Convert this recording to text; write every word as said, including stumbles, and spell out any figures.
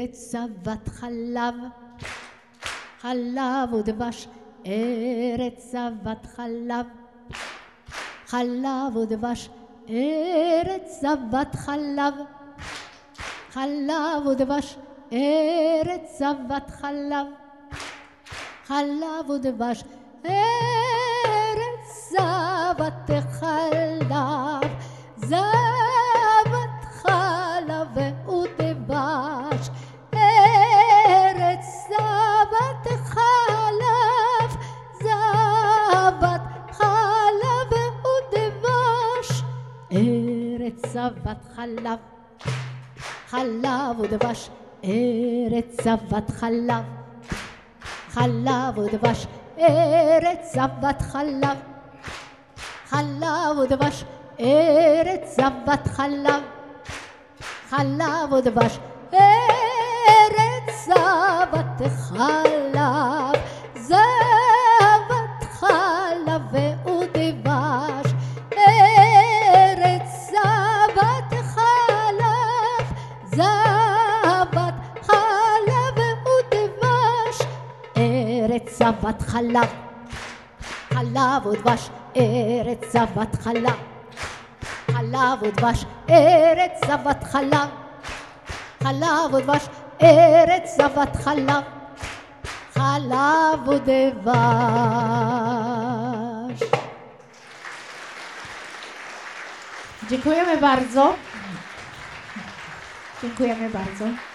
ארץ זבת חלב, חלב ודבש, ארץ זבת חלב, חלב ודבש, ארץ זבת חלב, חלב ודבש, ארץ זבת חלב, חלב ודבש, ארץ זבת חלב, זבת חלב ודבש, ארץ זבת חלב, זבת חלב ודבש, ארץ זבת חלב, חלב ודבש, ארץ זבת חלב, חלב ודבש, ארץ זבת חלב, חלב ודבש, ארץ זבת חלב, חלב ודבש, ארץ זבת חלב, זבת חלב ודבש, ארץ זבת חלב, זבת חלב ודבש, ארץ זבת חלב, חלב ודבש, ארץ זבת חלב, חלב ודבש, ארץ זבת חלב, חלב ודבש, ארץ זבת חלב, חלב ודבש. Dziękujemy bardzo. Dziękujemy bardzo.